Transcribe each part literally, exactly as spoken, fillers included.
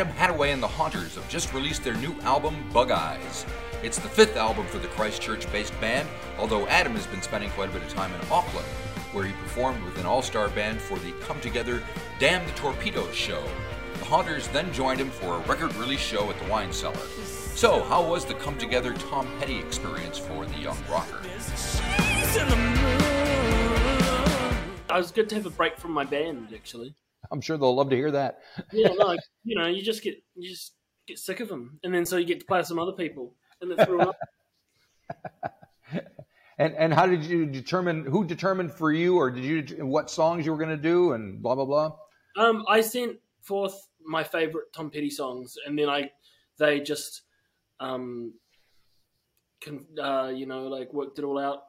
Adam Hattaway and the Haunters have just released their new album, Bug Eyes. It's the fifth album for the Christchurch-based band, although Adam has been spending quite a bit of time in Auckland, where he performed with an all-star band for the come-together Damn the Torpedoes show. The Haunters then joined him for a record release show at the Wine Cellar. So, how was the come-together Tom Petty experience for the young rocker? It was good to have a break from my band, actually. I'm sure they'll love to hear that. Yeah, like, you know, you just get you just get sick of them, and then so you get to play with some other people, and that's real. And and how did you determine who determined for you, or did you what songs you were going to do, and blah blah blah? Um, I sent forth my favorite Tom Petty songs, and then I they just um, can, uh, you know, like worked it all out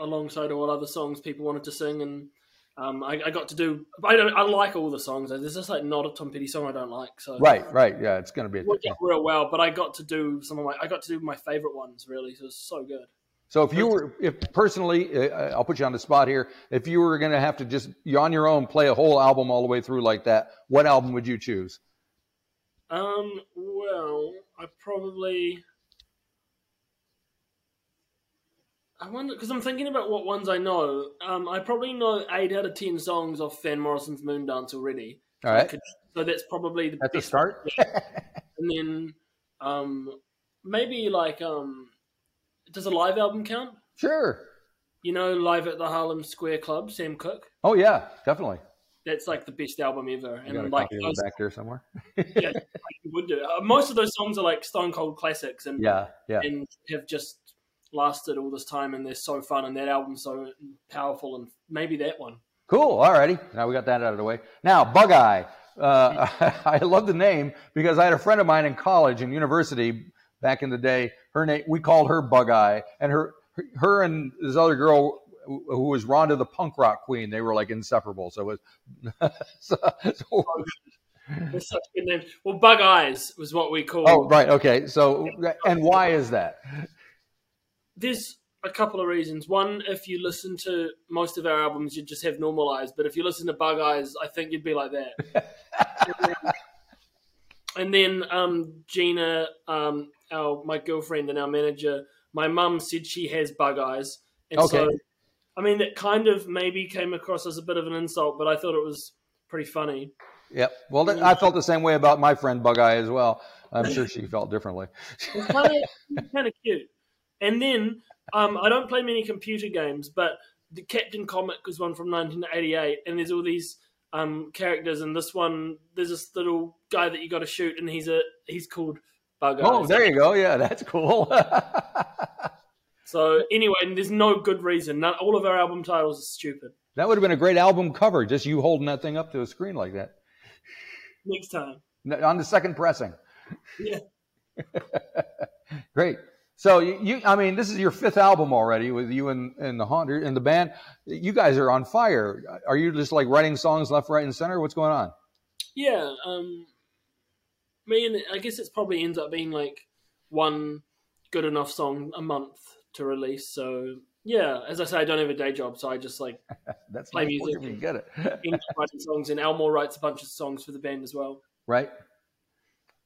alongside all other songs people wanted to sing. And Um, I, I got to do. I don't. I like all the songs. There's just like not a Tom Petty song I don't like. So right, right, yeah, it's going to be. It worked out real well, but I got to do some of my. I got to do my favorite ones. Really, so it was so good. So if you were, if personally, uh, I'll put you on the spot here. If you were going to have to just you're on your own play a whole album all the way through like that, what album would you choose? Um. Well, I probably. I wonder, because I'm thinking about what ones I know. Um, I probably know eight out of ten songs off Van Morrison's Moondance already. All right. Could, so that's probably the that's best. A start. And then um, maybe like, um, does a live album count? Sure. You know, live at the Harlem Square Club, Sam Cooke. Oh, yeah, definitely. That's like the best album ever. You and like those, back there somewhere. Yeah, you would do. Uh, most of those songs are like Stone Cold classics and, yeah, yeah. and have just lasted all this time, and they're so fun, and that album's so powerful, and maybe that one. Cool. Alrighty. Now we got that out of the way. Now, Bug Eye. Uh, I love the name because I had a friend of mine in college and university back in the day. Her name, we called her Bug Eye, and her, her and this other girl who was Rhonda the punk rock queen, they were like inseparable. So it was. so, so, That's such a good name. Well, Bug Eyes was what we called. Oh, right. Okay. So, and why is that? There's a couple of reasons. One, if you listen to most of our albums, you'd just have normal eyes. But if you listen to Bug Eyes, I think you'd be like that. and then, and then um, Gina, um, our my girlfriend and our manager, my mum said she has bug eyes. And okay. So, I mean, that kind of maybe came across as a bit of an insult, but I thought it was pretty funny. Yep. Well, that, I felt the same way about my friend Bug Eye as well. I'm sure she felt differently. It's kind of, kind of cute. And then um, I don't play many computer games, but the Captain Comic was one from nineteen eighty-eight, and there's all these um, characters. And this one, there's this little guy that you got to shoot, and he's a he's called Bug Eyes. Oh, there you go. Yeah, that's cool. So anyway, and there's no good reason. Not, all of our album titles are stupid. That would have been a great album cover, just you holding that thing up to a screen like that. Next time. On the second pressing. Yeah. Great. So you, you, I mean, this is your fifth album already with you and, and the Haunters and the band. You guys are on fire. Are you just like writing songs left, right, and center? What's going on? Yeah, um, me and I guess it's probably ends up being like one good enough song a month to release. So yeah, as I say, I don't have a day job, so I just like That's play nice music. You get it. And writing songs, and Elmore writes a bunch of songs for the band as well. Right.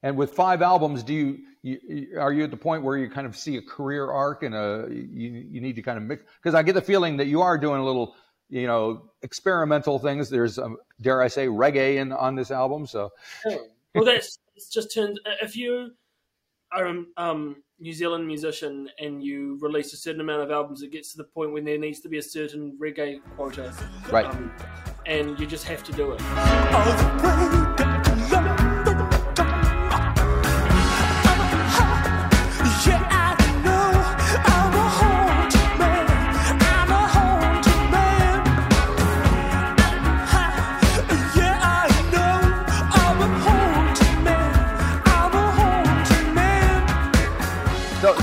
And with five albums, do you, you are you at the point where you kind of see a career arc and a you, you need to kind of mix? Because I get the feeling that you are doing a little, you know, experimental things. There's, um, dare I say, reggae in on this album. So, yeah. Well, that's it's just turned. If you are a um, New Zealand musician and you release a certain amount of albums, it gets to the point when there needs to be a certain reggae quota, right? Um, and you just have to do it. Oh,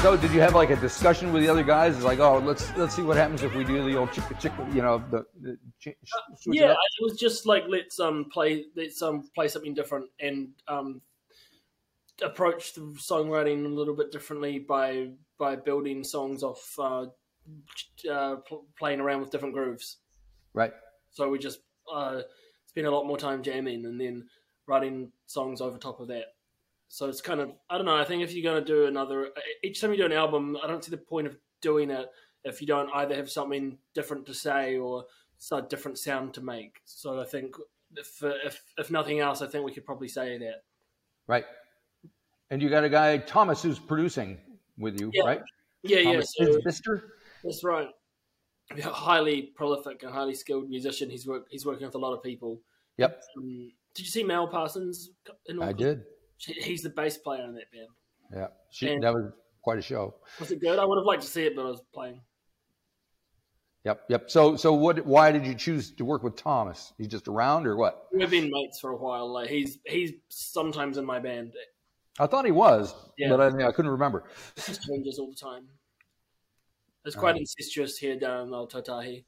So did you have like a discussion with the other guys? It's like, oh, let's let's see what happens if we do the old chicka chicka, you know, the, the ch uh, yeah. It, it was just like let's um play let's um play something different and um approach the songwriting a little bit differently by by building songs off uh, uh playing around with different grooves. Right. So we just uh spent a lot more time jamming and then writing songs over top of that. So it's kind of, I don't know, I think if you're going to do another, each time you do an album, I don't see the point of doing it if you don't either have something different to say or a different sound to make. So I think if, if if nothing else, I think we could probably say that. Right. And you got a guy, Thomas, who's producing with you, yeah. right? Yeah, Thomas, yeah. So, sister? That's right. A highly prolific and highly skilled musician. He's, work, he's working with a lot of people. Yep. Um, did you see Mel Parsons? In I did. He's the bass player in that band. Yeah, she, that was quite a show. Was it good? I would have liked to see it, but I was playing. Yep, yep. So, so what? Why did you choose to work with Thomas? He's just around, or what? We've been mates for a while. Like he's he's sometimes in my band. I thought he was, yeah. but I, I couldn't remember. It just changes all the time. It's quite um, incestuous here down in Otautahi.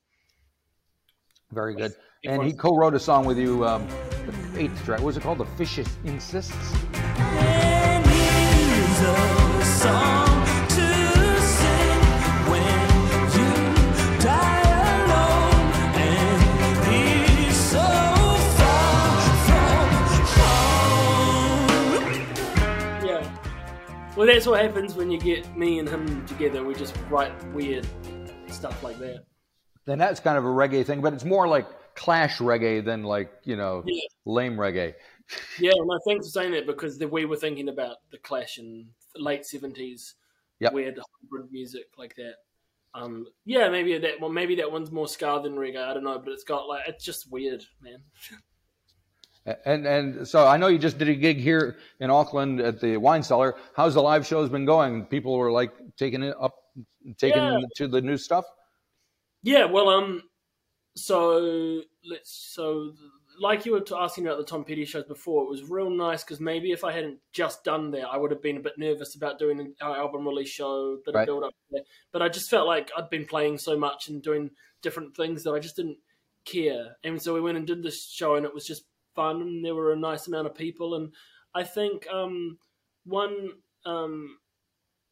Very good. And he co-wrote a song with you, um, the eighth track. What was it called? The Fish Insists. And here's a song to sing when you die alone, and he's so far from home. Yeah. Well, that's what happens when you get me and him together. We just write weird stuff like that. Then that's kind of a reggae thing, but it's more like Clash reggae than like, you know, yeah. lame reggae. Yeah, no, thanks for saying that, because the, we were thinking about the Clash in late seventies, yep. weird hybrid music like that. Um, yeah, maybe that well, maybe that one's more ska than reggae. I don't know, but it's got like it's just weird, man. And and so I know you just did a gig here in Auckland at the Wine Cellar. How's the live show's been going? People were like taking it up, taking yeah. to the new stuff. Yeah, well, um, so let's so. like you were asking about the Tom Petty shows before, it was real nice because maybe if I hadn't just done that, I would have been a bit nervous about doing our album release show, a bit right. of build up there. But I just felt like I'd been playing so much and doing different things that I just didn't care. And so we went and did this show and it was just fun and there were a nice amount of people. And I think um, one, um,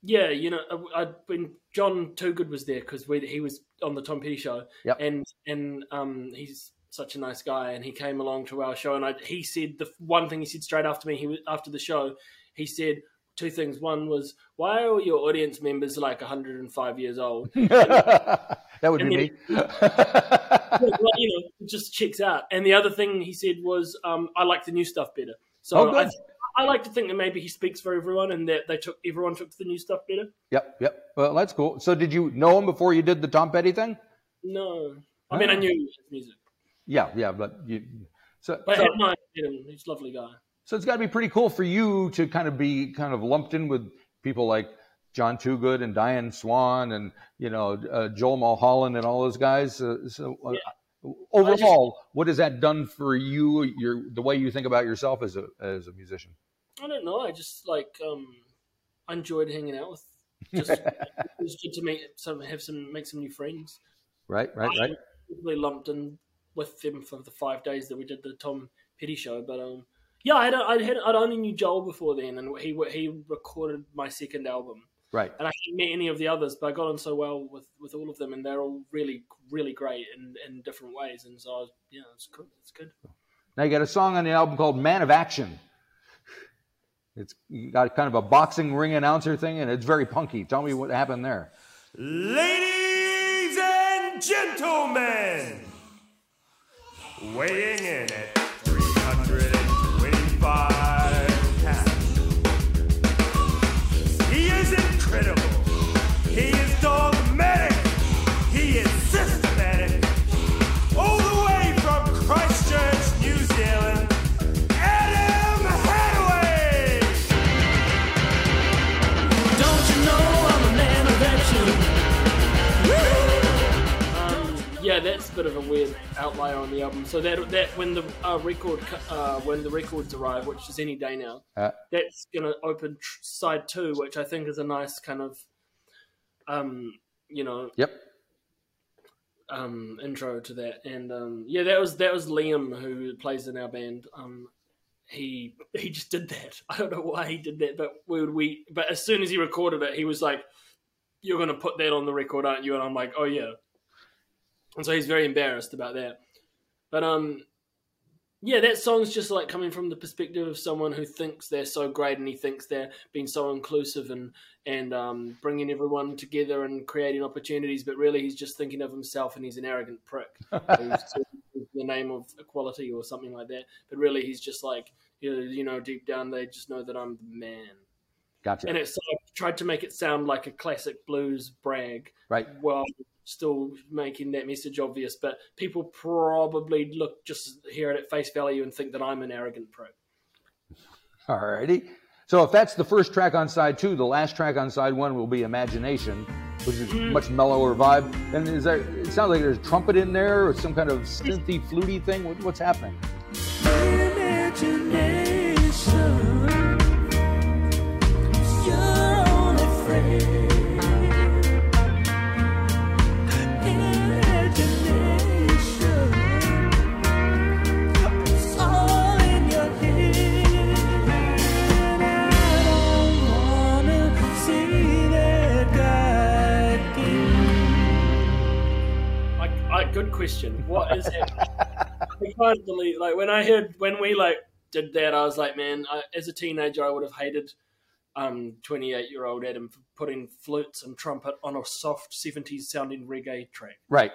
yeah, you know, I, I'd been, John Toogood was there because he was on the Tom Petty show yep. and, and um, he's, such a nice guy, and he came along to our show, and I, he said the one thing he said straight after me, he after the show, he said two things. One was, why are your audience members like one hundred and five years old? And, that would be then, me. Well, you know, it just checks out. And the other thing he said was, um, I like the new stuff better. So oh, I, I like to think that maybe he speaks for everyone and that they took everyone took the new stuff better. Yep, yep. Well, that's cool. So did you know him before you did the Tom Petty thing? No. I oh. mean, I knew his music. Yeah, yeah, but you. So, but so, no, he's a lovely guy. So it's got to be pretty cool for you to kind of be kind of lumped in with people like John Toogood and Diane Swan and you know uh, Joel Mulholland and all those guys. Uh, so uh, yeah. overall, just, what has that done for you? Your the way you think about yourself as a as a musician. I don't know. I just like um, enjoyed hanging out with. Just it was good to make some have some make some new friends. Right, right, I right. Really lumped in with them for the five days that we did the Tom Petty show, but um, yeah, I had I had I'd only knew Joel before then, and he he recorded my second album, right? And I hadn't met any of the others, but I got on so well with, with all of them, and they're all really really great in, in different ways, and so I was, yeah, it's good, it's good. Now you got a song on the album called "Man of Action." It's you got kind of a boxing ring announcer thing, and it's very punky. Tell me what happened there, ladies and gentlemen. Weighing in at three hundred twenty-five pounds. He is incredible. He is dogmatic. He is systematic. All the way from Christchurch, New Zealand, Adam Hattaway. Don't you know I'm a man of action? Um, yeah, that's a bit of a weird outlier on the album. So that that when the uh, record uh, when the records arrive, which is any day now, uh, that's gonna open tr side two, which I think is a nice kind of, um, you know, yep, um, intro to that. And um, yeah, that was that was Liam who plays in our band. Um, he he just did that. I don't know why he did that, but we would, we but as soon as he recorded it, he was like, "You're gonna put that on the record, aren't you?" And I'm like, "Oh yeah." And so he's very embarrassed about that. But um, yeah, that song's just like coming from the perspective of someone who thinks they're so great, and he thinks they're being so inclusive and and um, bringing everyone together and creating opportunities, but really he's just thinking of himself, and he's an arrogant prick who's in the name of equality or something like that. But really, he's just like, you know, you know, deep down they just know that I'm the man. Gotcha. And it's like, tried to make it sound like a classic blues brag, right? Well, still making that message obvious, but people probably look just hear it at face value and think that I'm an arrogant prick. Alrighty. So if that's the first track on side two, the last track on side one will be Imagination, which is mm. much mellower vibe. And is there, it sounds like there's a trumpet in there or some kind of synthy, fluty thing. What, what's happening? Imagination, your only friend. Good question. What is it? I can't believe, like, when I heard, when we, like, did that, I was like, man, I, as a teenager, I would have hated um, twenty-eight-year-old Adam for putting flutes and trumpet on a soft seventies-sounding reggae track. Right.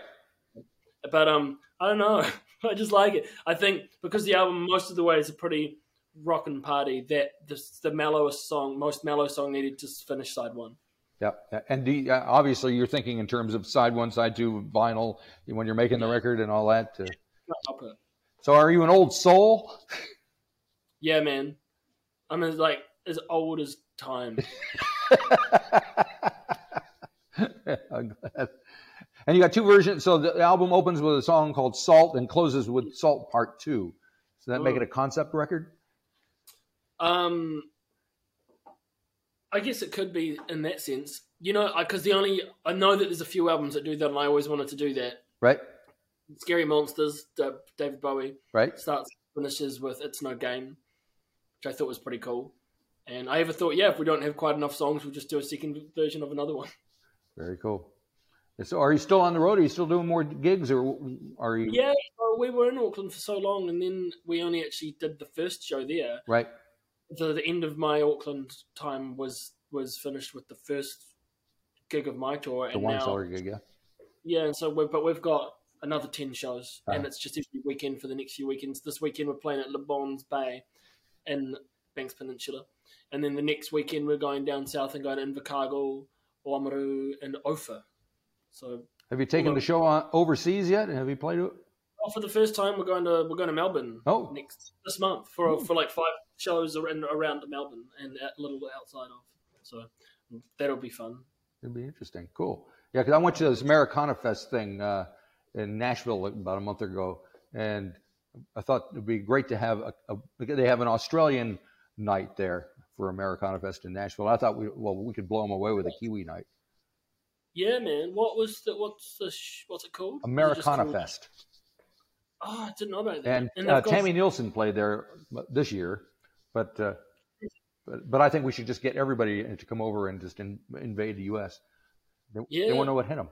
But um, I don't know. I just like it. I think because the album, most of the way, is a pretty rock and party, that this, the mellowest song, most mellow song needed to finish side one. Yeah, and do you, uh, obviously you're thinking in terms of side one, side two, vinyl, when you're making the record and all that. Uh... So are you an old soul? Yeah, man. I'm as, like, as old as time. I'm glad. And you got two versions. So the album opens with a song called Salt and closes with Salt Part Two. Does that Ooh. make it a concept record? Um... I guess it could be in that sense, you know, because the only, I know that there's a few albums that do that, and I always wanted to do that. Right. Scary Monsters, David Bowie. Right. Starts, finishes with It's No Game, which I thought was pretty cool. And I ever thought, yeah, if we don't have quite enough songs, we'll just do a second version of another one. Very cool. So are you still on the road? Are you still doing more gigs, or are you? Yeah, well, we were in Auckland for so long, and then we only actually did the first show there. Right. So the end of my Auckland time was was finished with the first gig of my tour. And the Wine Cellar gig, yeah. Yeah, and so we've, but we've got another ten shows, uh-huh. and it's just every weekend for the next few weekends. This weekend we're playing at Le Bon's Bay in Banks Peninsula, and then the next weekend we're going down south and going to Invercargill, Oamaru, and Ofa. So have you taken the show on overseas yet? Have you played it? Oh, for the first time we're going to we're going to Melbourne. Oh, next this month for Ooh. for like five. shows around, around Melbourne and a little outside of. So that'll be fun. It'll be interesting. Cool. Yeah, because I went to this Americana Fest thing uh, in Nashville about a month ago, and I thought it'd be great to have a, a they have an Australian night there for Americana Fest in Nashville. I thought we well we could blow them away with a Kiwi night. Yeah, man. What was the what's the what's it called? Americana it called? Fest. Oh, I didn't know about that. And, and uh, Tammy Nielsen played there this year. But, uh, but but I think we should just get everybody to come over and just in, invade the U S. They, yeah. they won't know what hit them.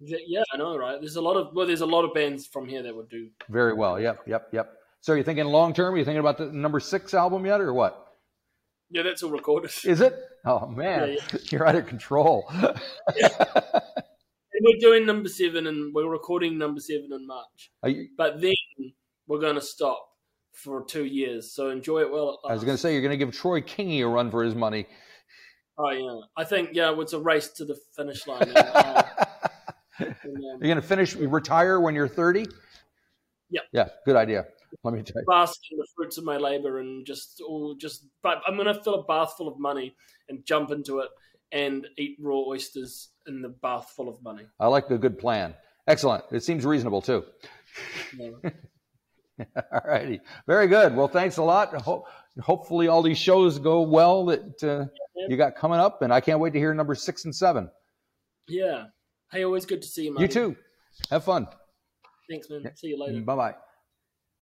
Yeah, I know, right? There's a lot of well, there's a lot of bands from here that would do very well. Yep, yep, yep. So you're thinking long term? Are you thinking about the number six album yet, or what? Yeah, that's all recorded. Is it? Oh man, yeah, yeah. You're out of control. Yeah. And we're doing number seven, and we're recording number seven in March. Are you... But then we're going to stop. For two years, so enjoy it well. I was going to say you're going to give Troy Kingy a run for his money. Oh yeah, I think yeah, it's a race to the finish line. uh, and, um, you're going to finish, retire when you're thirty. Yeah, yeah, good idea. Let me tell you. Bask in the fruits of my labor and just all just, but I'm going to fill a bath full of money and jump into it and eat raw oysters in the bath full of money. I like the good plan. Excellent. It seems reasonable too. Yeah. All righty. Very good. Well, thanks a lot. Ho hopefully all these shows go well that uh, you got coming up, and I can't wait to hear number six and seven. Yeah. Hey, always good to see you, Marty. You too. Have fun. Thanks, man. See you later. Bye-bye.